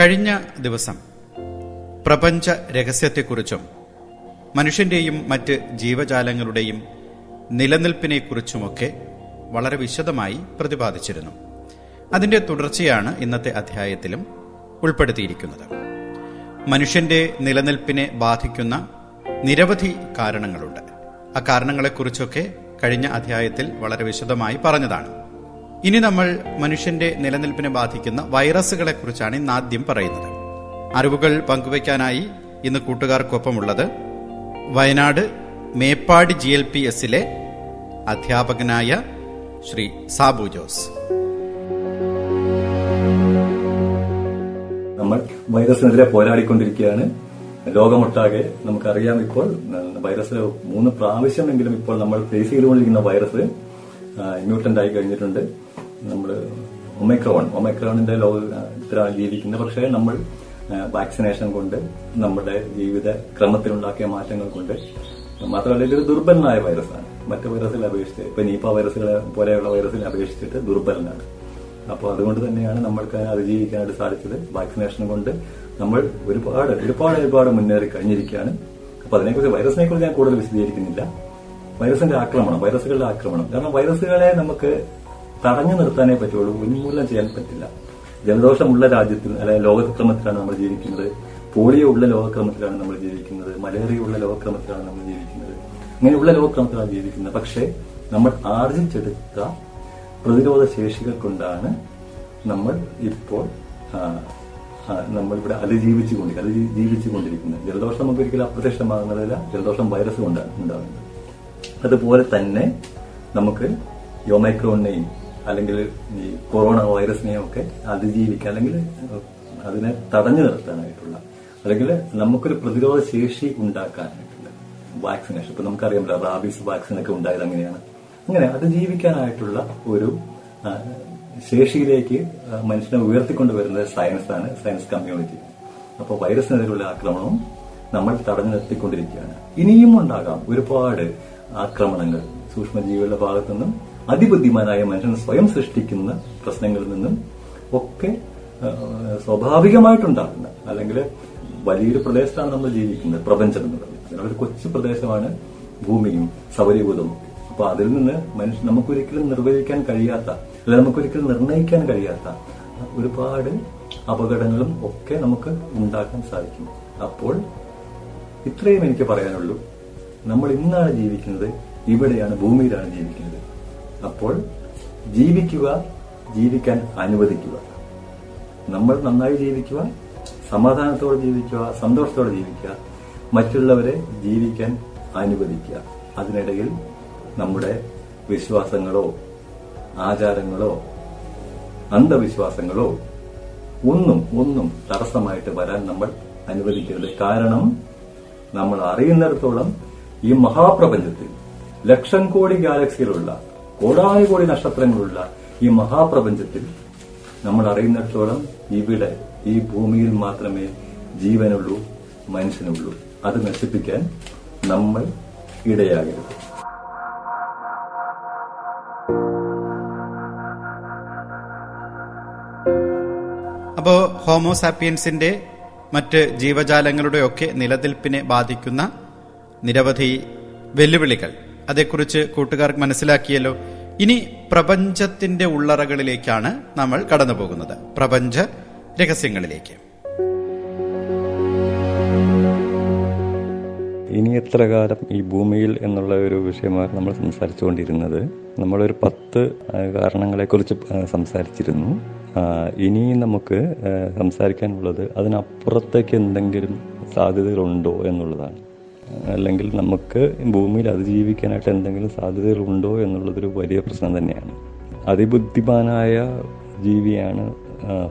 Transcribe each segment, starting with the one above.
കഴിഞ്ഞ ദിവസം പ്രപഞ്ച രഹസ്യത്തെക്കുറിച്ചും മനുഷ്യന്റെയും മറ്റ് ജീവജാലങ്ങളുടെയും നിലനിൽപ്പിനെക്കുറിച്ചുമൊക്കെ വളരെ വിശദമായി പ്രതിപാദിച്ചിരുന്നു. അതിന്റെ തുടർച്ചയാണ് ഇന്നത്തെ അധ്യായത്തിലും ഉൾപ്പെടുത്തിയിരിക്കുന്നത്. മനുഷ്യന്റെ നിലനിൽപ്പിനെ ബാധിക്കുന്ന നിരവധി കാരണങ്ങളുണ്ട്. ആ കാരണങ്ങളെക്കുറിച്ചൊക്കെ കഴിഞ്ഞ അധ്യായത്തിൽ വളരെ വിശദമായി പറഞ്ഞതാണ്. ഇനി നമ്മൾ മനുഷ്യന്റെ നിലനിൽപ്പിനെ ബാധിക്കുന്ന വൈറസുകളെക്കുറിച്ചാണ് ഇന്നാദ്യം പറയുന്നത്. അറിവുകൾ പങ്കുവയ്ക്കാനായി ഇന്ന് കൂട്ടുകാർക്കൊപ്പമുള്ളത് വയനാട് മേപ്പാടി GLPS അധ്യാപകനായ ശ്രീ സാബു ജോസ്. നമ്മൾ വൈറസിനെതിരെ പോരാടിക്കൊണ്ടിരിക്കുകയാണ് ലോകമൊട്ടാകെ. നമുക്കറിയാം, ഇപ്പോൾ വൈറസ് 3 പ്രാവശ്യമെങ്കിലും ഇപ്പോൾ നമ്മൾ ഫേസ് ചെയ്തുകൊണ്ടിരിക്കുന്ന വൈറസ് മ്യൂട്ടന്റ് ആയി കഴിഞ്ഞിട്ടുണ്ട്. നമ്മൾ ഒമൈക്രോണിന്റെ ലോകത്തിലാണ് ജീവിക്കുന്നത്. പക്ഷേ നമ്മൾ വാക്സിനേഷൻ കൊണ്ട്, നമ്മുടെ ജീവിത ക്രമത്തിലുണ്ടാക്കിയ മാറ്റങ്ങൾ കൊണ്ട്, മാത്രമല്ല ഇതൊരു ദുർബലനായ വൈറസാണ്. മറ്റു വൈറസുകളെ അപേക്ഷിച്ച്, ഇപ്പൊ നിപ വൈറസുകളെ പോലെയുള്ള വൈറസിനെ അപേക്ഷിച്ചിട്ട് ദുർബലനാണ്. അപ്പോൾ അതുകൊണ്ട് തന്നെയാണ് നമ്മൾക്ക് അതിജീവിക്കാനായിട്ട് സാധിച്ചത്. വാക്സിനേഷൻ കൊണ്ട് നമ്മൾ ഒരുപാട് ഒരുപാട് ഒരുപാട് മുന്നേറി കഴിഞ്ഞിരിക്കുകയാണ്. അപ്പൊ അതിനെക്കുറിച്ച്, വൈറസിനെക്കുറിച്ച് ഞാൻ കൂടുതൽ വിശദീകരിക്കുന്നില്ല. വൈറസുകളുടെ ആക്രമണം കാരണം വൈറസുകളെ നമുക്ക് തടഞ്ഞു നിർത്താനേ പറ്റുള്ളൂ, ഉന്മൂലനം ചെയ്യാൻ പറ്റില്ല. ജലദോഷമുള്ള രാജ്യത്തിൽ, അല്ലെങ്കിൽ ലോകക്രമത്തിലാണ് നമ്മൾ ജീവിക്കുന്നത്. പോളിയോ ഉള്ള ലോകക്രമത്തിലാണ് നമ്മൾ ജീവിക്കുന്നത്. മലേറിയ ഉള്ള ലോകക്രമത്തിലാണ് നമ്മൾ ജീവിക്കുന്നത്. അങ്ങനെയുള്ള ലോകക്രമത്തിലാണ് ജീവിക്കുന്നത്. പക്ഷേ നമ്മൾ ആർജിച്ചെടുത്ത പ്രതിരോധ ശേഷികൾ കൊണ്ടാണ് നമ്മൾ ഇപ്പോൾ നമ്മളിവിടെ അതിജീവിച്ചുകൊണ്ടിരിക്കുന്നത്. ജലദോഷം നമുക്ക് ഒരിക്കലും അപ്രത്യക്ഷമാകുന്നതല്ല. ജലദോഷം വൈറസ് കൊണ്ടാണ് ഉണ്ടാകുന്നത്. അതുപോലെ തന്നെ നമുക്ക് ഒമൈക്രോണിനെയും അല്ലെങ്കിൽ ഈ കൊറോണ വൈറസിനെയും ഒക്കെ അതിജീവിക്കുക, അല്ലെങ്കിൽ അതിനെ തടഞ്ഞു നിർത്താനായിട്ടുള്ള, അല്ലെങ്കിൽ നമുക്കൊരു പ്രതിരോധ ശേഷി ഉണ്ടാക്കാനായിട്ടുള്ള വാക്സിനേഷൻ. ഇപ്പൊ നമുക്കറിയാം, റാബീസ് വാക്സിനൊക്കെ ഉണ്ടായത് അങ്ങനെയാണ്. അങ്ങനെ അതിജീവിക്കാനായിട്ടുള്ള ഒരു ശേഷിയിലേക്ക് മനുഷ്യനെ ഉയർത്തിക്കൊണ്ട് വരുന്നത് സയൻസാണ്, സയൻസ് കമ്മ്യൂണിറ്റി. അപ്പോൾ വൈറസിനെതിരെയുള്ള ആക്രമണവും നമ്മൾ തടഞ്ഞു നിർത്തിക്കൊണ്ടിരിക്കുകയാണ്. ഇനിയും ഉണ്ടാകാം ഒരുപാട് ആക്രമണങ്ങൾ സൂക്ഷ്മജീവികളുടെ ഭാഗത്തു നിന്നും, അതിബുദ്ധിമാനായ മനുഷ്യൻ സ്വയം സൃഷ്ടിക്കുന്ന പ്രശ്നങ്ങളിൽ നിന്നും ഒക്കെ സ്വാഭാവികമായിട്ടുണ്ടാകുന്ന, അല്ലെങ്കിൽ വലിയൊരു പ്രദേശത്താണ് നമ്മൾ ജീവിക്കുന്നത്, പ്രപഞ്ചം എന്ന് പറയുന്നത്. അതിനൊരു കൊച്ചു പ്രദേശമാണ് ഭൂമിയും സൗരയൂഥവും. അപ്പൊ അതിൽ നിന്ന് മനുഷ്യൻ നമുക്കൊരിക്കലും നിർവഹിക്കാൻ കഴിയാത്ത, അല്ലെങ്കിൽ നമുക്കൊരിക്കലും നിർണ്ണയിക്കാൻ കഴിയാത്ത ഒരുപാട് അപകടങ്ങളും ഒക്കെ നമുക്ക് ഉണ്ടാക്കാൻ സാധിക്കും. അപ്പോൾ ഇത്രയും എനിക്ക് പറയാനുള്ളൂ. നമ്മൾ ഇന്നാണ് ജീവിക്കുന്നത്, ഇവിടെയാണ്, ഭൂമിയിലാണ് ജീവിക്കുന്നത്. അപ്പോൾ ജീവിക്കുക, ജീവിക്കാൻ അനുവദിക്കുക. നമ്മൾ നന്നായി ജീവിക്കുക, സമാധാനത്തോടെ ജീവിക്കുക, സന്തോഷത്തോടെ ജീവിക്കുക, മറ്റുള്ളവരെ ജീവിക്കാൻ അനുവദിക്കുക. അതിനിടയിൽ നമ്മുടെ വിശ്വാസങ്ങളോ ആചാരങ്ങളോ അന്ധവിശ്വാസങ്ങളോ ഒന്നും തടസ്സമായിട്ട് വരാൻ നമ്മൾ അനുവദിക്കരുത്. കാരണം നമ്മൾ അറിയുന്നിടത്തോളം ഈ മഹാപ്രപഞ്ചത്തിൽ, ലക്ഷം കോടി ഗാലക്സികളുള്ള, കോടാനുകോടി നക്ഷത്രങ്ങളുള്ള ഈ മഹാപ്രപഞ്ചത്തിൽ നമ്മൾ അറിയുന്നിടത്തോളം ഇവിടെ, ഈ ഭൂമിയിൽ മാത്രമേ ജീവനുള്ളൂ, മനുഷ്യനുള്ളൂ. അത് നശിപ്പിക്കാൻ നമ്മൾ ഇടയാകരുത്. അപ്പോൾ ഹോമോസാപ്പിയൻസിന്റെ മറ്റ് ജീവജാലങ്ങളുടെയൊക്കെ നിലനിൽപ്പിനെ ബാധിക്കുന്ന നിരവധി വെല്ലുവിളികൾ, അതേക്കുറിച്ച് കൂട്ടുകാർക്ക് മനസ്സിലാക്കിയല്ലോ. ഇനി പ്രപഞ്ചത്തിന്റെ ഉള്ളറകളിലേക്കാണ് നമ്മൾ കടന്നു പോകുന്നത്, പ്രപഞ്ച രഹസ്യങ്ങളിലേക്ക്. ഇനി എത്ര കാലം ഈ ഭൂമിയിൽ എന്നുള്ള ഒരു വിഷയമാണ് നമ്മൾ സംസാരിച്ചുകൊണ്ടിരുന്നത്. നമ്മളൊരു 10 കാരണങ്ങളെക്കുറിച്ച് സംസാരിച്ചിരുന്നു. ഇനി നമുക്ക് സംസാരിക്കാനുള്ളത് അതിനപ്പുറത്തേക്ക് എന്തെങ്കിലും സാധ്യതകളുണ്ടോ എന്നുള്ളതാണ്. അല്ലെങ്കിൽ നമുക്ക് ഭൂമിയിൽ അതിജീവിക്കാനായിട്ട് എന്തെങ്കിലും സാധ്യതകളുണ്ടോ എന്നുള്ളതൊരു വലിയ പ്രശ്നം തന്നെയാണ്. അതിബുദ്ധിമാനായ ജീവിയാണ്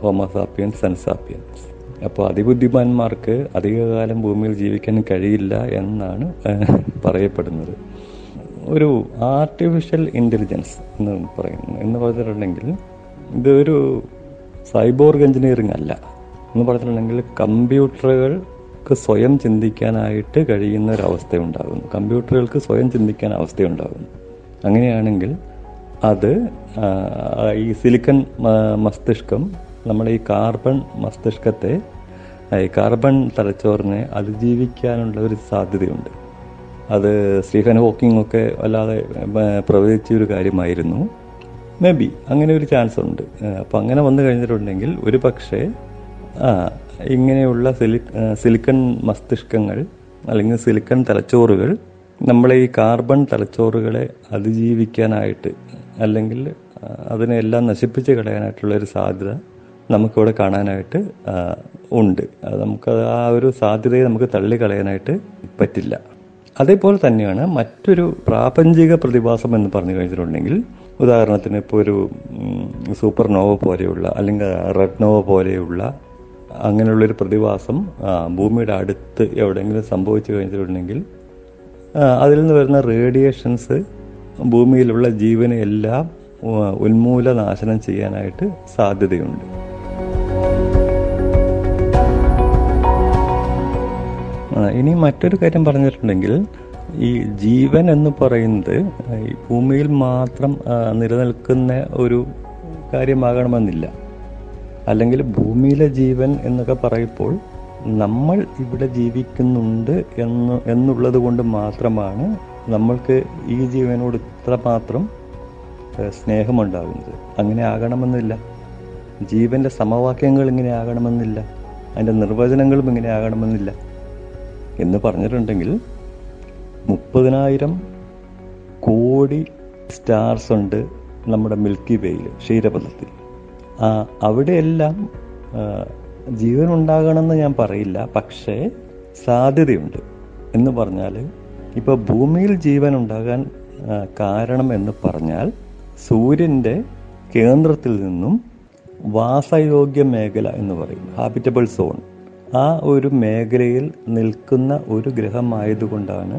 ഹോമോ സാപ്പിയൻസ്, സെൻസാപ്പിയൻസ്. അപ്പോൾ അതിബുദ്ധിമാന്മാർക്ക് അധികകാലം ഭൂമിയിൽ ജീവിക്കാൻ കഴിയില്ല എന്നാണ് പറയപ്പെടുന്നത്. ഒരു ആർട്ടിഫിഷ്യൽ ഇൻ്റലിജൻസ് എന്ന് പറയുന്നത് എന്ന് പറഞ്ഞിട്ടുണ്ടെങ്കിൽ ഇതൊരു സൈബോർഗ് എഞ്ചിനീയറിംഗ് അല്ല. എന്ന് പറഞ്ഞിട്ടുണ്ടെങ്കിൽ കമ്പ്യൂട്ടറുകൾക്ക് സ്വയം ചിന്തിക്കാനായിട്ട് കഴിയുന്ന ഒരവസ്ഥയുണ്ടാകുന്നു, കമ്പ്യൂട്ടറുകൾക്ക് സ്വയം ചിന്തിക്കാൻ അവസ്ഥയുണ്ടാകുന്നു. അങ്ങനെയാണെങ്കിൽ അത് ഈ സിലിക്കൺ മസ്തിഷ്കം നമ്മുടെ ഈ കാർബൺ മസ്തിഷ്കത്തെ, ഈ കാർബൺ തലച്ചോറിനെ അതിജീവിക്കാനുള്ള ഒരു സാധ്യതയുണ്ട്. അത് സ്റ്റീഫൻ ഹോക്കിംഗ് ഒക്കെ വല്ലാതെ പ്രവചിച്ചൊരു കാര്യമായിരുന്നു. മേ ബി അങ്ങനെ ഒരു ചാൻസ് ഉണ്ട്. അപ്പം അങ്ങനെ വന്നു കഴിഞ്ഞിട്ടുണ്ടെങ്കിൽ ഒരു പക്ഷേ ഇങ്ങനെയുള്ള സിലിക്കൺ മസ്തിഷ്കങ്ങൾ അല്ലെങ്കിൽ സിലിക്കൺ തലച്ചോറുകൾ നമ്മളെ ഈ കാർബൺ തലച്ചോറുകളെ അതിജീവിക്കാനായിട്ട് അല്ലെങ്കിൽ അതിനെല്ലാം നശിപ്പിച്ച് കളയാനായിട്ടുള്ളൊരു സാധ്യത നമുക്കിവിടെ കാണാനായിട്ട് ഉണ്ട്. നമുക്കത് ആ ഒരു സാധ്യതയെ നമുക്ക് തള്ളിക്കളയാനായിട്ട് പറ്റില്ല. അതേപോലെ തന്നെയാണ് മറ്റൊരു പ്രാപഞ്ചിക പ്രതിഭാസം എന്ന് പറഞ്ഞു കഴിഞ്ഞിട്ടുണ്ടെങ്കിൽ, ഉദാഹരണത്തിന് ഇപ്പോൾ ഒരു സൂപ്പർ നോവ പോലെയുള്ള അല്ലെങ്കിൽ റെഡ് നോവ പോലെയുള്ള അങ്ങനെയുള്ളൊരു പ്രതിഭാസം ഭൂമിയുടെ അടുത്ത് എവിടെയെങ്കിലും സംഭവിച്ചു കഴിഞ്ഞിട്ടുണ്ടെങ്കിൽ അതിൽ നിന്ന് വരുന്ന റേഡിയേഷൻസ് ഭൂമിയിലുള്ള ജീവനെ എല്ലാം ഉന്മൂലനാശനം ചെയ്യാനായിട്ട് സാധ്യതയുണ്ട്. ഇനി മറ്റൊരു കാര്യം പറഞ്ഞിട്ടുണ്ടെങ്കിൽ, ഈ ജീവൻ എന്ന് പറയുന്നത് ഈ ഭൂമിയിൽ മാത്രം നിലനിൽക്കുന്ന ഒരു കാര്യമാകണമെന്നില്ല. അല്ലെങ്കിൽ ഭൂമിയിലെ ജീവൻ എന്നൊക്കെ പറയുമ്പോൾ നമ്മൾ ഇവിടെ ജീവിക്കുന്നുണ്ട് എന്നുള്ളത് കൊണ്ട് മാത്രമാണ് നമ്മൾക്ക് ഈ ജീവനോട് ഇത്രമാത്രം സ്നേഹമുണ്ടാകുന്നത്. അങ്ങനെ ആകണമെന്നില്ല. ജീവൻ്റെ സമവാക്യങ്ങൾ ഇങ്ങനെ ആകണമെന്നില്ല. അതിൻ്റെ നിർവചനങ്ങളും ഇങ്ങനെ ആകണമെന്നില്ല. എന്ന് പറഞ്ഞിട്ടുണ്ടെങ്കിൽ 30,000 കോടി സ്റ്റാർസ് ഉണ്ട് നമ്മുടെ മിൽക്കി വേയിൽ, ക്ഷീരപഥത്തിൽ. അവിടെയെല്ലാം ജീവനുണ്ടാകണമെന്ന് ഞാൻ പറയില്ല, പക്ഷേ സാധ്യതയുണ്ട്. എന്ന് പറഞ്ഞാൽ ഇപ്പോൾ ഭൂമിയിൽ ജീവനുണ്ടാകാൻ കാരണം എന്ന് പറഞ്ഞാൽ സൂര്യൻ്റെ കേന്ദ്രത്തിൽ നിന്നും വാസയോഗ്യ മേഖല എന്ന് പറയും, ഹാബിറ്റബിൾ സോൺ, ആ ഒരു മേഖലയിൽ നിൽക്കുന്ന ഒരു ഗ്രഹമായതുകൊണ്ടാണ്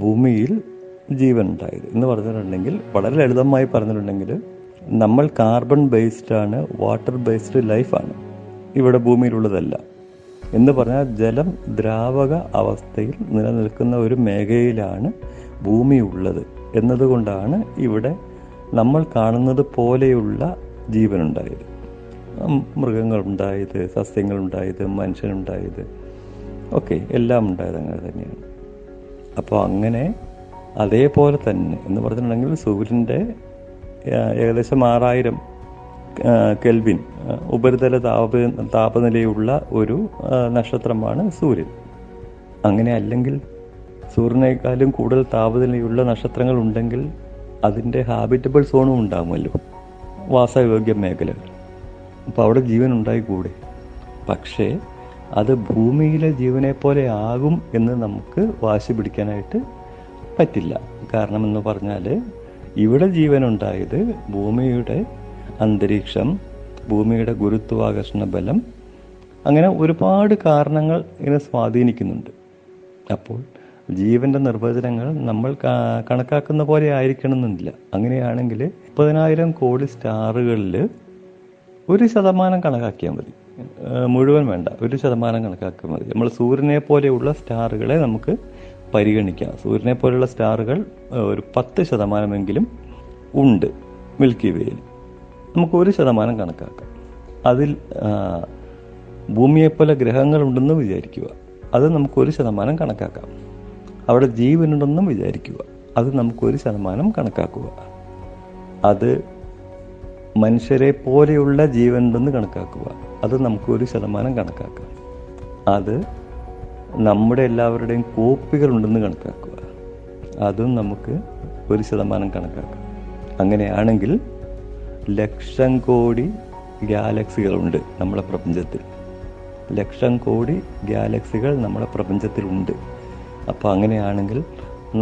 ഭൂമിയിൽ ജീവൻ ഉണ്ടായത്. എന്ന് പറഞ്ഞിട്ടുണ്ടെങ്കിൽ, വളരെ ലളിതമായി പറഞ്ഞിട്ടുണ്ടെങ്കിൽ, നമ്മൾ കാർബൺ ബേസ്ഡാണ്, വാട്ടർ ബേസ്ഡ് ലൈഫാണ് ഇവിടെ ഭൂമിയിലുള്ളതല്ല. എന്ന് പറഞ്ഞാൽ ജലം ദ്രാവക അവസ്ഥയിൽ നിലനിൽക്കുന്ന ഒരു മേഖലയിലാണ് ഭൂമി ഉള്ളത്. എന്നതുകൊണ്ടാണ് ഇവിടെ നമ്മൾ കാണുന്നത് പോലെയുള്ള ജീവനുണ്ടായത്, മൃഗങ്ങളുണ്ടായത്, സസ്യങ്ങളുണ്ടായത്, മനുഷ്യനുണ്ടായത്, ഓക്കെ, എല്ലാം ഉണ്ടായത് അങ്ങനെ തന്നെയാണ്. അപ്പോൾ അങ്ങനെ അതേപോലെ തന്നെ എന്ന് പറഞ്ഞിട്ടുണ്ടെങ്കിൽ സൂര്യൻ്റെ ഏകദേശം 6000 കെൽവിൻ ഉപരിതല താപനിലയുള്ള ഒരു നക്ഷത്രമാണ് സൂര്യൻ. അങ്ങനെ അല്ലെങ്കിൽ സൂര്യനേക്കാളും കൂടുതൽ താപനിലയുള്ള നക്ഷത്രങ്ങൾ ഉണ്ടെങ്കിൽ അതിൻ്റെ ഹാബിറ്റബിൾ സോണും ഉണ്ടാകുമല്ലോ, വാസയോഗ്യ മേഖലകൾ. അപ്പോൾ അവിടെ ജീവൻ ഉണ്ടായിക്കൂടെ? പക്ഷേ അത് ഭൂമിയിലെ ജീവനെ പോലെ ആകും എന്ന് നമുക്ക് വാശി പിടിക്കാനായിട്ട് പറ്റില്ല. കാരണം എന്ന് പറഞ്ഞാൽ ഇവിടെ ജീവനുണ്ടായത് ഭൂമിയുടെ അന്തരീക്ഷം, ഭൂമിയുടെ ഗുരുത്വാകർഷണ ബലം, അങ്ങനെ ഒരുപാട് കാരണങ്ങൾ ഇതിനെ സ്വാധീനിക്കുന്നുണ്ട്. അപ്പോൾ ജീവൻ്റെ നിർവചനങ്ങൾ നമ്മൾ കണക്കാക്കുന്ന പോലെ ആയിരിക്കണമെന്നില്ല. അങ്ങനെയാണെങ്കിൽ 30,000 കോടി സ്റ്റാറുകളിൽ 1% കണക്കാക്കിയാൽ മതി, മുഴുവൻ വേണ്ട, 1% കണക്കാക്കിയാൽ മതി. നമ്മൾ സൂര്യനെ പോലെയുള്ള സ്റ്റാറുകളെ നമുക്ക് പരിഗണിക്കാം. സൂര്യനെ പോലെയുള്ള സ്റ്റാറുകൾ ഒരു 10%-എങ്കിലും ഉണ്ട് മിൽക്കി വേയിൽ. നമുക്ക് 1% കണക്കാക്കാം. അതിൽ ഭൂമിയെപ്പോലെ ഗ്രഹങ്ങളുണ്ടെന്ന് വിചാരിക്കുക, അത് നമുക്ക് 1% കണക്കാക്കാം. അവിടെ ജീവനുണ്ടെന്നും വിചാരിക്കുക, അത് നമുക്ക് 1% കണക്കാക്കുക. അത് മനുഷ്യരെ പോലെയുള്ള ജീവനുണ്ടെന്ന് കണക്കാക്കുക, അത് നമുക്ക് 1% കണക്കാക്കാം. അത് നമ്മുടെ എല്ലാവരുടെയും കോപ്പികളുണ്ടെന്ന് കണക്കാക്കുക, അതും നമുക്ക് 1% കണക്കാക്കാം. അങ്ങനെയാണെങ്കിൽ 1,000,000,000 കോടി ഗാലക്സികളുണ്ട് നമ്മുടെ പ്രപഞ്ചത്തിൽ. 1,000,000,000 കോടി ഗാലക്സികൾ നമ്മുടെ പ്രപഞ്ചത്തിലുണ്ട്. അപ്പോൾ അങ്ങനെയാണെങ്കിൽ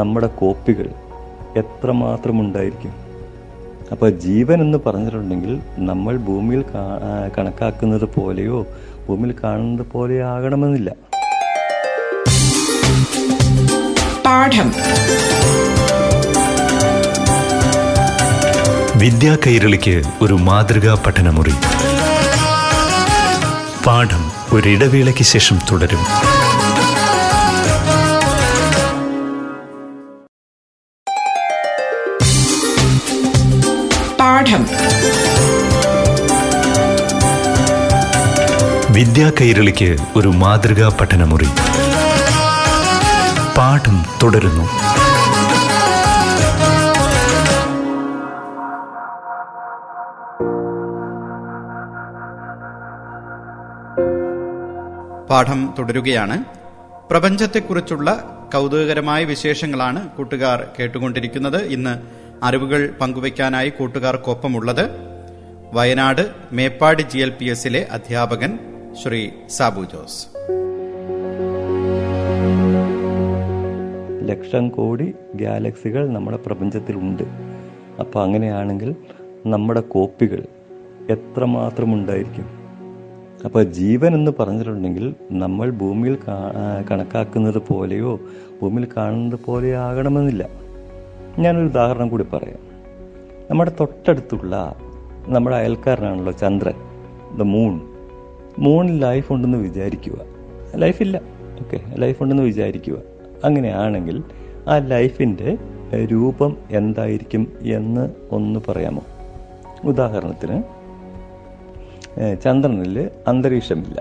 നമ്മുടെ കോപ്പികൾ എത്രമാത്രം ഉണ്ടായിരിക്കും? അപ്പോൾ ജീവൻ എന്ന് പറഞ്ഞിട്ടുണ്ടെങ്കിൽ നമ്മൾ ഭൂമിയിൽ കണക്കാക്കുന്നത് പോലെയോ ഭൂമിയിൽ കാണുന്നത് പോലെയോ ആകണമെന്നില്ല. പാഠം വിദ്യാ കൈരളിക്ക് ഒരു മാതൃകാ പഠനമുറി. പാഠം ഒരിടവേളയ്ക്ക് ശേഷം തുടരും. പാഠം വിദ്യാ കൈരളിക്ക് ഒരു മാതൃകാ പഠനമുറി. പാഠം തുടരുന്നു. പാഠം തുടരുകയാണ്. പ്രപഞ്ചത്തെക്കുറിച്ചുള്ള കൗതുകകരമായ വിശേഷങ്ങളാണ് കൂട്ടുകാർ കേട്ടുകൊണ്ടിരിക്കുന്നത്. ഇന്ന് അറിവുകൾ പങ്കുവയ്ക്കാനായി കൂട്ടുകാർക്കൊപ്പമുള്ളത് വയനാട് മേപ്പാടി GLPSലെ അധ്യാപകൻ ശ്രീ സാബു ജോസ്. ലക്ഷം കോടി ഗാലക്സികൾ നമ്മുടെ പ്രപഞ്ചത്തിലുണ്ട്. അപ്പോൾ അങ്ങനെയാണെങ്കിൽ നമ്മുടെ കോപ്പികൾ എത്രമാത്രം ഉണ്ടായിരിക്കും? അപ്പോൾ ജീവൻ എന്ന് പറഞ്ഞിട്ടുണ്ടെങ്കിൽ നമ്മൾ ഭൂമിയിൽ കണക്കാക്കുന്നത് പോലെയോ ഭൂമിയിൽ കാണുന്നത് പോലെയോ ആകണമെന്നില്ല. ഞാനൊരു ഉദാഹരണം കൂടി പറയാം. നമ്മുടെ തൊട്ടടുത്തുള്ള നമ്മുടെ അയൽക്കാരനാണല്ലോ ചന്ദ്രൻ, ദ മൂൺ. മൂണിൽ ലൈഫുണ്ടെന്ന് വിചാരിക്കുക. ലൈഫില്ല, ഓക്കെ, ലൈഫുണ്ടെന്ന് വിചാരിക്കുക. അങ്ങനെയാണെങ്കിൽ ആ ലൈഫിൻ്റെ രൂപം എന്തായിരിക്കും എന്ന് ഒന്ന് പറയാമോ? ഉദാഹരണത്തിന് ചന്ദ്രനിൽ അന്തരീക്ഷമില്ല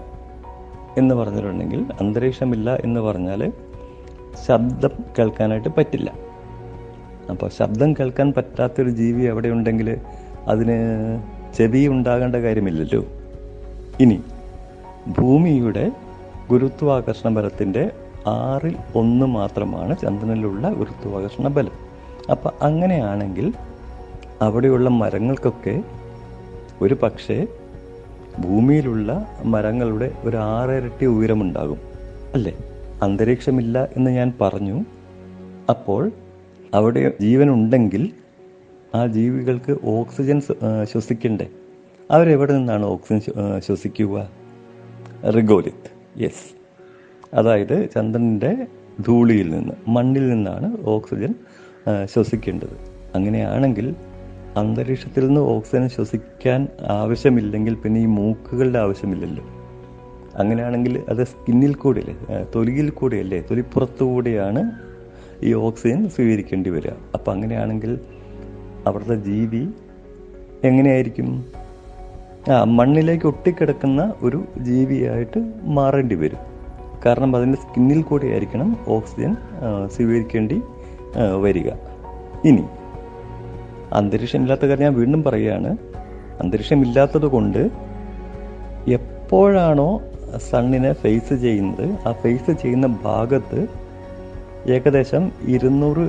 എന്ന് പറഞ്ഞിട്ടുണ്ടെങ്കിൽ, അന്തരീക്ഷമില്ല എന്ന് പറഞ്ഞാൽ ശബ്ദം കേൾക്കാനായിട്ട് പറ്റില്ല. അപ്പോൾ ശബ്ദം കേൾക്കാൻ പറ്റാത്തൊരു ജീവി അവിടെ ഉണ്ടെങ്കിൽ അതിന് ചെവി ഉണ്ടാകേണ്ട കാര്യമില്ലല്ലോ. ഇനി ഭൂമിയുടെ ഗുരുത്വാകർഷണ ബലത്തിൻ്റെ 1/6 മാത്രമാണ് ചന്ദ്രനിലുള്ള ഗുരുത്വാകർഷണ ബലം. അപ്പം അങ്ങനെയാണെങ്കിൽ അവിടെയുള്ള മരങ്ങൾക്കൊക്കെ ഒരു പക്ഷേ ഭൂമിയിലുള്ള മരങ്ങളുടെ ഒരു 6 ഇരട്ടി ഉയരമുണ്ടാകും, അല്ലേ? അന്തരീക്ഷമില്ല എന്ന് ഞാൻ പറഞ്ഞു. അപ്പോൾ അവിടെ ജീവനുണ്ടെങ്കിൽ ആ ജീവികൾക്ക് ഓക്സിജൻ ശ്വസിക്കണ്ടേ? അവരെവിടെ നിന്നാണ് ഓക്സിജൻ ശ്വസിക്കുക? റിഗോലിത്ത്, യെസ്, അതായത് ചന്ദ്രൻ്റെ ധൂളിയിൽ നിന്ന്, മണ്ണിൽ നിന്നാണ് ഓക്സിജൻ ശ്വസിക്കേണ്ടത്. അങ്ങനെയാണെങ്കിൽ അന്തരീക്ഷത്തിൽ നിന്ന് ഓക്സിജൻ ശ്വസിക്കാൻ ആവശ്യമില്ലെങ്കിൽ പിന്നെ ഈ മൂക്കുകളുടെ ആവശ്യമില്ലല്ലോ. അങ്ങനെയാണെങ്കിൽ അത് സ്കിന്നിൽ കൂടെയല്ലേ, തൊലിയിൽ കൂടെയല്ലേ, തൊലിപ്പുറത്തു കൂടെയാണ് ഈ ഓക്സിജൻ സ്വീകരിക്കേണ്ടി വരിക. അപ്പം അങ്ങനെയാണെങ്കിൽ അവിടുത്തെ ജീവി എങ്ങനെയായിരിക്കും? മണ്ണിലേക്ക് ഒട്ടിക്കിടക്കുന്ന ഒരു ജീവിയായിട്ട് മാറേണ്ടി വരും. കാരണം അതിൻ്റെ സ്കിന്നിൽ കൂടെ ആയിരിക്കണം ഓക്സിജൻ സ്വീകരിക്കേണ്ടി വരിക. ഇനി അന്തരീക്ഷം ഇല്ലാത്ത കാര്യം ഞാൻ വീണ്ടും പറയുകയാണ്. അന്തരീക്ഷം ഇല്ലാത്തത് കൊണ്ട് എപ്പോഴാണോ സണ്ണിനെ ഫേസ് ചെയ്യുന്നത്, ആ ഫേസ് ചെയ്യുന്ന ഭാഗത്ത് ഏകദേശം 200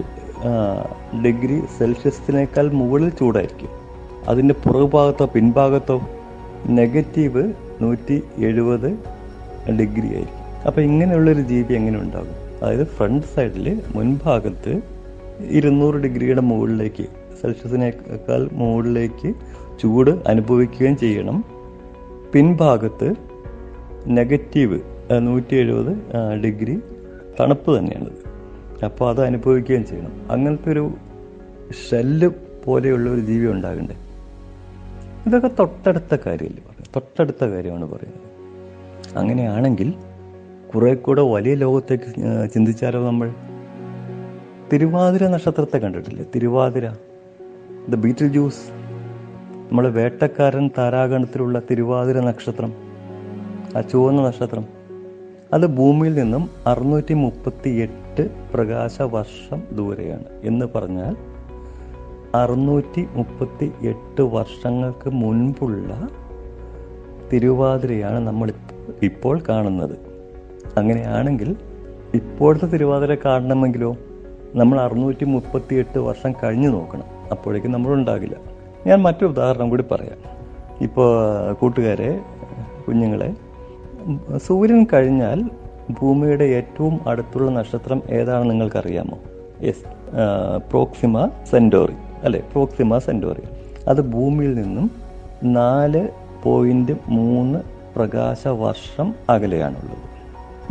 ഡിഗ്രി സെൽഷ്യസിനേക്കാൾ മുകളിൽ ചൂടായിരിക്കും. അതിൻ്റെ പുറകുഭാഗത്തോ പിൻഭാഗത്തോ -170 ഡിഗ്രി ആയിരിക്കും. അപ്പോൾ ഇങ്ങനെയുള്ളൊരു ജീവി എങ്ങനെ ഉണ്ടാകും? അതായത് ഫ്രണ്ട് സൈഡിൽ മുൻഭാഗത്ത് 200 ഡിഗ്രിയുടെ മുകളിലേക്ക്, സെൽഷ്യസിനേക്കാൾ മുകളിലേക്ക് ചൂട് അനുഭവിക്കുകയും ചെയ്യണം. പിൻഭാഗത്ത് -170 ഡിഗ്രി തണുപ്പ് തന്നെയാണ്. അപ്പോൾ അത് അനുഭവിക്കുകയും ചെയ്യണം. അങ്ങനത്തെ ഒരു ഷെല്ല് പോലെയുള്ള ഒരു ജീവി ഉണ്ടാകണ്ടേ? ഇതൊക്കെ തൊട്ടടുത്ത കാര്യമല്ലേ പറയുന്നത്, തൊട്ടടുത്ത കാര്യമാണ് പറയുന്നത്. അങ്ങനെയാണെങ്കിൽ കുറെ കൂടെ വലിയ ലോകത്തേക്ക് ചിന്തിച്ചാലോ. നമ്മൾ തിരുവാതിര നക്ഷത്രത്തെ കണ്ടിട്ടില്ലേ? തിരുവാതിര, ദ ബീറ്റിൽജൂസ്, നമ്മുടെ വേട്ടക്കാരൻ താരാഗണത്തിലുള്ള തിരുവാതിര നക്ഷത്രം, ആ ചുവന്ന നക്ഷത്രം, അത് ഭൂമിയിൽ നിന്നും 638 പ്രകാശ വർഷം ദൂരെയാണ്. എന്ന് പറഞ്ഞാൽ 638 വർഷങ്ങൾക്ക് മുൻപുള്ള തിരുവാതിരയാണ് നമ്മൾ ഇപ്പോൾ കാണുന്നത്. അങ്ങനെയാണെങ്കിൽ ഇപ്പോഴത്തെ തിരുവാതിര കാണണമെങ്കിലോ നമ്മൾ 638 വർഷം കഴിഞ്ഞ് നോക്കണം. അപ്പോഴേക്കും നമ്മളുണ്ടാകില്ല. ഞാൻ മറ്റൊരു ഉദാഹരണം കൂടി പറയാം. ഇപ്പോൾ കൂട്ടുകാരെ, കുഞ്ഞുങ്ങളെ, സൂര്യൻ കഴിഞ്ഞാൽ ഭൂമിയുടെ ഏറ്റവും അടുത്തുള്ള നക്ഷത്രം ഏതാണെന്ന് നിങ്ങൾക്കറിയാമോ? യെസ്, പ്രോക്സിമ സെന്റോറി, അല്ലേ? Proxima Centauri. അത് ഭൂമിയിൽ നിന്നും 4.3 പ്രകാശ വർഷം അകലെയാണുള്ളത്.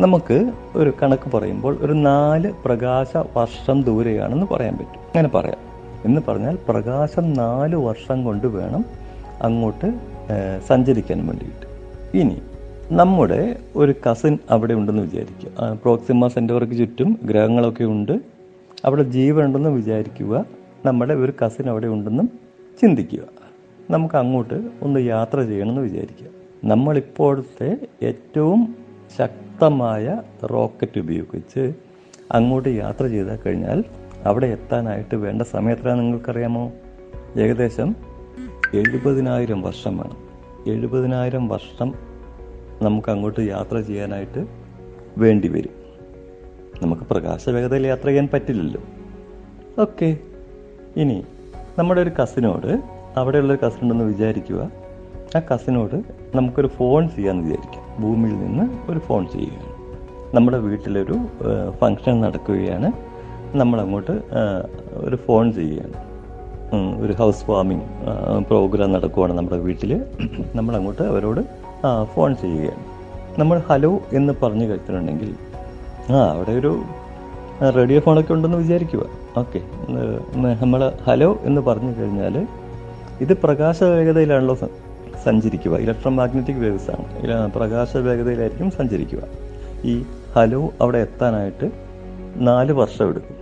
നമുക്ക് ഒരു കണക്ക് പറയുമ്പോൾ ഒരു 4 പ്രകാശ വർഷം ദൂരെയാണെന്ന് പറയാൻ പറ്റും. അങ്ങനെ പറയാം എന്ന് പറഞ്ഞാൽ പ്രകാശം 4 വർഷം കൊണ്ട് വേണം അങ്ങോട്ട് സഞ്ചരിക്കാൻ വേണ്ടിയിട്ട്. ഇനി നമ്മുടെ ഒരു കസിൻ അവിടെ ഉണ്ടെന്ന് വിചാരിക്കുക. പ്രോക്സിമ സെൻ്റവർക്ക് ചുറ്റും ഗ്രഹങ്ങളൊക്കെ ഉണ്ട്, അവിടെ ജീവൻ ഉണ്ടെന്ന് വിചാരിക്കുക. നമ്മുടെ ഒരു കസിൻ അവിടെ ഉണ്ടെന്നും ചിന്തിക്കുക. നമുക്ക് അങ്ങോട്ട് ഒന്ന് യാത്ര ചെയ്യണമെന്ന് വിചാരിക്കുക. നമ്മളിപ്പോഴത്തെ ഏറ്റവും ശക്തമായ റോക്കറ്റ് ഉപയോഗിച്ച് അങ്ങോട്ട് യാത്ര ചെയ്താൽ കഴിഞ്ഞാൽ അവിടെ എത്താനായിട്ട് വേണ്ട സമയം എത്രയാണ് നിങ്ങൾക്കറിയാമോ? ഏകദേശം 70,000 വർഷം വേണം. 70,000 വർഷം നമുക്ക് അങ്ങോട്ട് യാത്ര ചെയ്യാനായിട്ട് വേണ്ടി വരും. നമുക്ക് പ്രകാശ വേഗതയിൽ യാത്ര ചെയ്യാൻ പറ്റില്ലല്ലോ. ഓക്കെ, ഇനി നമ്മുടെ ഒരു കസിനോട്, അവിടെയുള്ളൊരു കസിനുണ്ടെന്ന് വിചാരിക്കുക, ആ കസിനോട് നമുക്കൊരു ഫോൺ ചെയ്യാമെന്ന് വിചാരിക്കാം. ഭൂമിയിൽ നിന്ന് ഒരു ഫോൺ ചെയ്യുകയാണ്, നമ്മുടെ വീട്ടിലൊരു ഫങ്ഷൻ നടക്കുകയാണ്, നമ്മളങ്ങോട്ട് ഒരു ഫോൺ ചെയ്യുകയാണ്, ഒരു ഹൗസ് വാമിങ് പ്രോഗ്രാം നടക്കുകയാണ് നമ്മുടെ വീട്ടിൽ, നമ്മളങ്ങോട്ട് അവരോട് ഫോൺ ചെയ്യുകയാണ്. നമ്മൾ ഹലോ എന്ന് പറഞ്ഞു കഴിച്ചിട്ടുണ്ടെങ്കിൽ അവിടെ ഒരു റേഡിയോ ഫോണൊക്കെ ഉണ്ടെന്ന് വിചാരിക്കുക. ഓക്കെ, നമ്മൾ ഹലോ എന്ന് പറഞ്ഞു കഴിഞ്ഞാൽ ഇത് പ്രകാശ വേഗതയിലാണല്ലോ സഞ്ചരിക്കുക, ഇലക്ട്രോ മാഗ്നറ്റിക് വേവ്സ് ആണ്, പ്രകാശ വേഗതയിലായിരിക്കും സഞ്ചരിക്കുക. ഈ ഹലോ അവിടെ എത്താനായിട്ട് 4 വർഷം എടുക്കും.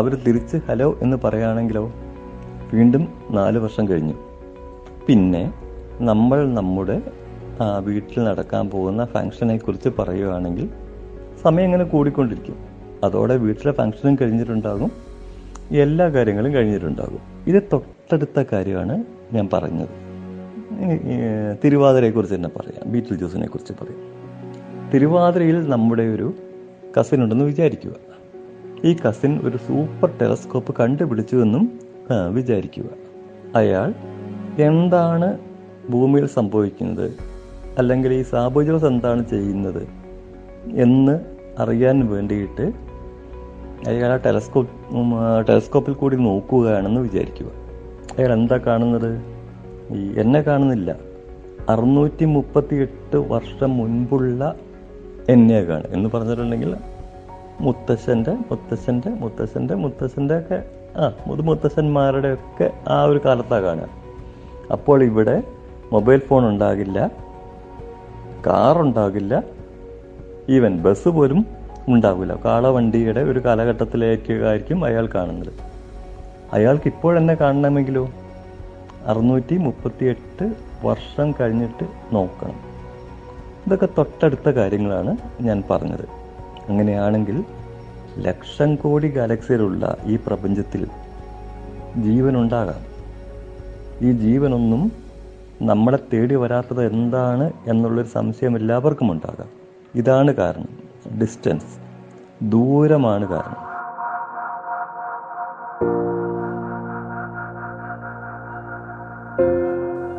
അവർ തിരിച്ച് ഹലോ എന്ന് പറയുകയാണെങ്കിലോ വീണ്ടും 4 വർഷം കഴിഞ്ഞു. പിന്നെ നമ്മൾ നമ്മുടെ വീട്ടിൽ നടക്കാൻ പോകുന്ന ഫംഗ്ഷനെക്കുറിച്ച് പറയുകയാണെങ്കിൽ സമയം ഇങ്ങനെ കൂടിക്കൊണ്ടിരിക്കും. അതോടെ വീട്ടിലെ ഫംഗ്ഷനും കഴിഞ്ഞിട്ടുണ്ടാകും, എല്ലാ കാര്യങ്ങളും കഴിഞ്ഞിട്ടുണ്ടാകും. ഇത് തൊട്ടടുത്ത കാര്യമാണ് ഞാൻ പറഞ്ഞത്. തിരുവാതിരയെക്കുറിച്ച് തന്നെ പറയാം, ബീറ്റിൽജൂസിനെ കുറിച്ച് പറയാം. തിരുവാതിരയിൽ നമ്മുടെ ഒരു കസിൻ ഉണ്ടെന്ന് വിചാരിക്കുക. ഈ കസിൻ ഒരു സൂപ്പർ ടെലസ്കോപ്പ് കണ്ടുപിടിച്ചു എന്നും വിചാരിക്കുക. അയാൾ എന്താണ് ഭൂമിയിൽ സംഭവിക്കുന്നത്, അല്ലെങ്കിൽ ഈ സാബു ജോസ് എന്താണ് ചെയ്യുന്നത് എന്ന് അറിയാൻ വേണ്ടിയിട്ട് അയാൾ ആ ടെലസ്കോപ്പിൽ കൂടി നോക്കുകയാണെന്ന് വിചാരിക്കുക. അയാൾ എന്താ കാണുന്നത്? ഈ എന്നെ കാണുന്നില്ല, 638 വർഷം മുൻപുള്ള എന്നെ കാണും എന്ന് പറഞ്ഞിട്ടുണ്ടെങ്കിൽ മുത്തശ്ശൻ്റെ ഒക്കെ മുത്തശ്ശന്മാരുടെ ഒക്കെ ആ ഒരു കാലത്താണ് കാണുക. അപ്പോൾ ഇവിടെ മൊബൈൽ ഫോൺ ഉണ്ടാകില്ല, കാറുണ്ടാകില്ല, ഈവൻ ബസ് പോലും ഉണ്ടാകില്ല. കാളവണ്ടിയുടെ ഒരു കാലഘട്ടത്തിലേക്കായിരിക്കും അയാൾ കാണുന്നത്. അയാൾക്ക് ഇപ്പോഴെന്നെ കാണണമെങ്കിലോ 638 വർഷം കഴിഞ്ഞിട്ട് നോക്കണം. ഇതൊക്കെ തൊട്ടടുത്ത കാര്യങ്ങളാണ് ഞാൻ പറഞ്ഞത്. അങ്ങനെയാണെങ്കിൽ 1,00,000,000,000 ഗാലക്സിയിലുള്ള ഈ പ്രപഞ്ചത്തിൽ ജീവനുണ്ടാകാം. ഈ ജീവനൊന്നും നമ്മളെ തേടി വരാത്തത് എന്താണ് എന്നുള്ളൊരു സംശയം എല്ലാവർക്കും ഉണ്ടാകാം. ഇതാണ് കാരണം, ഡിസ്റ്റൻസ്, ദൂരമാണ് കാരണം.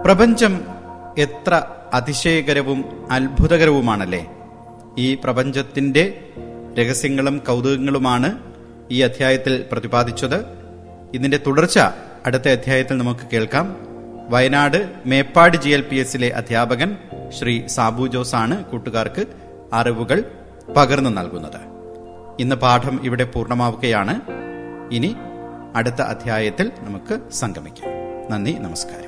പ്രപഞ്ചം എത്ര അതിശയകരവും അത്ഭുതകരവുമാണല്ലേ. ഈ പ്രപഞ്ചത്തിൻ്റെ രഹസ്യങ്ങളും കൗതുകങ്ങളുമാണ് ഈ അധ്യായത്തിൽ പ്രതിപാദിച്ചത്. ഇതിൻ്റെ തുടർച്ച അടുത്ത അധ്യായത്തിൽ നമുക്ക് കേൾക്കാം. വയനാട് മേപ്പാട് GLPS അധ്യാപകൻ ശ്രീ സാബു ജോസാണ് കൂട്ടുകാർക്ക് അറിവുകൾ പകർന്നു നൽകുന്നത്. ഇന്ന് പാഠം ഇവിടെ പൂർണ്ണമാവുകയാണ്. ഇനി അടുത്ത അധ്യായത്തിൽ നമുക്ക് സംഗമിക്കാം. നന്ദി, നമസ്കാരം.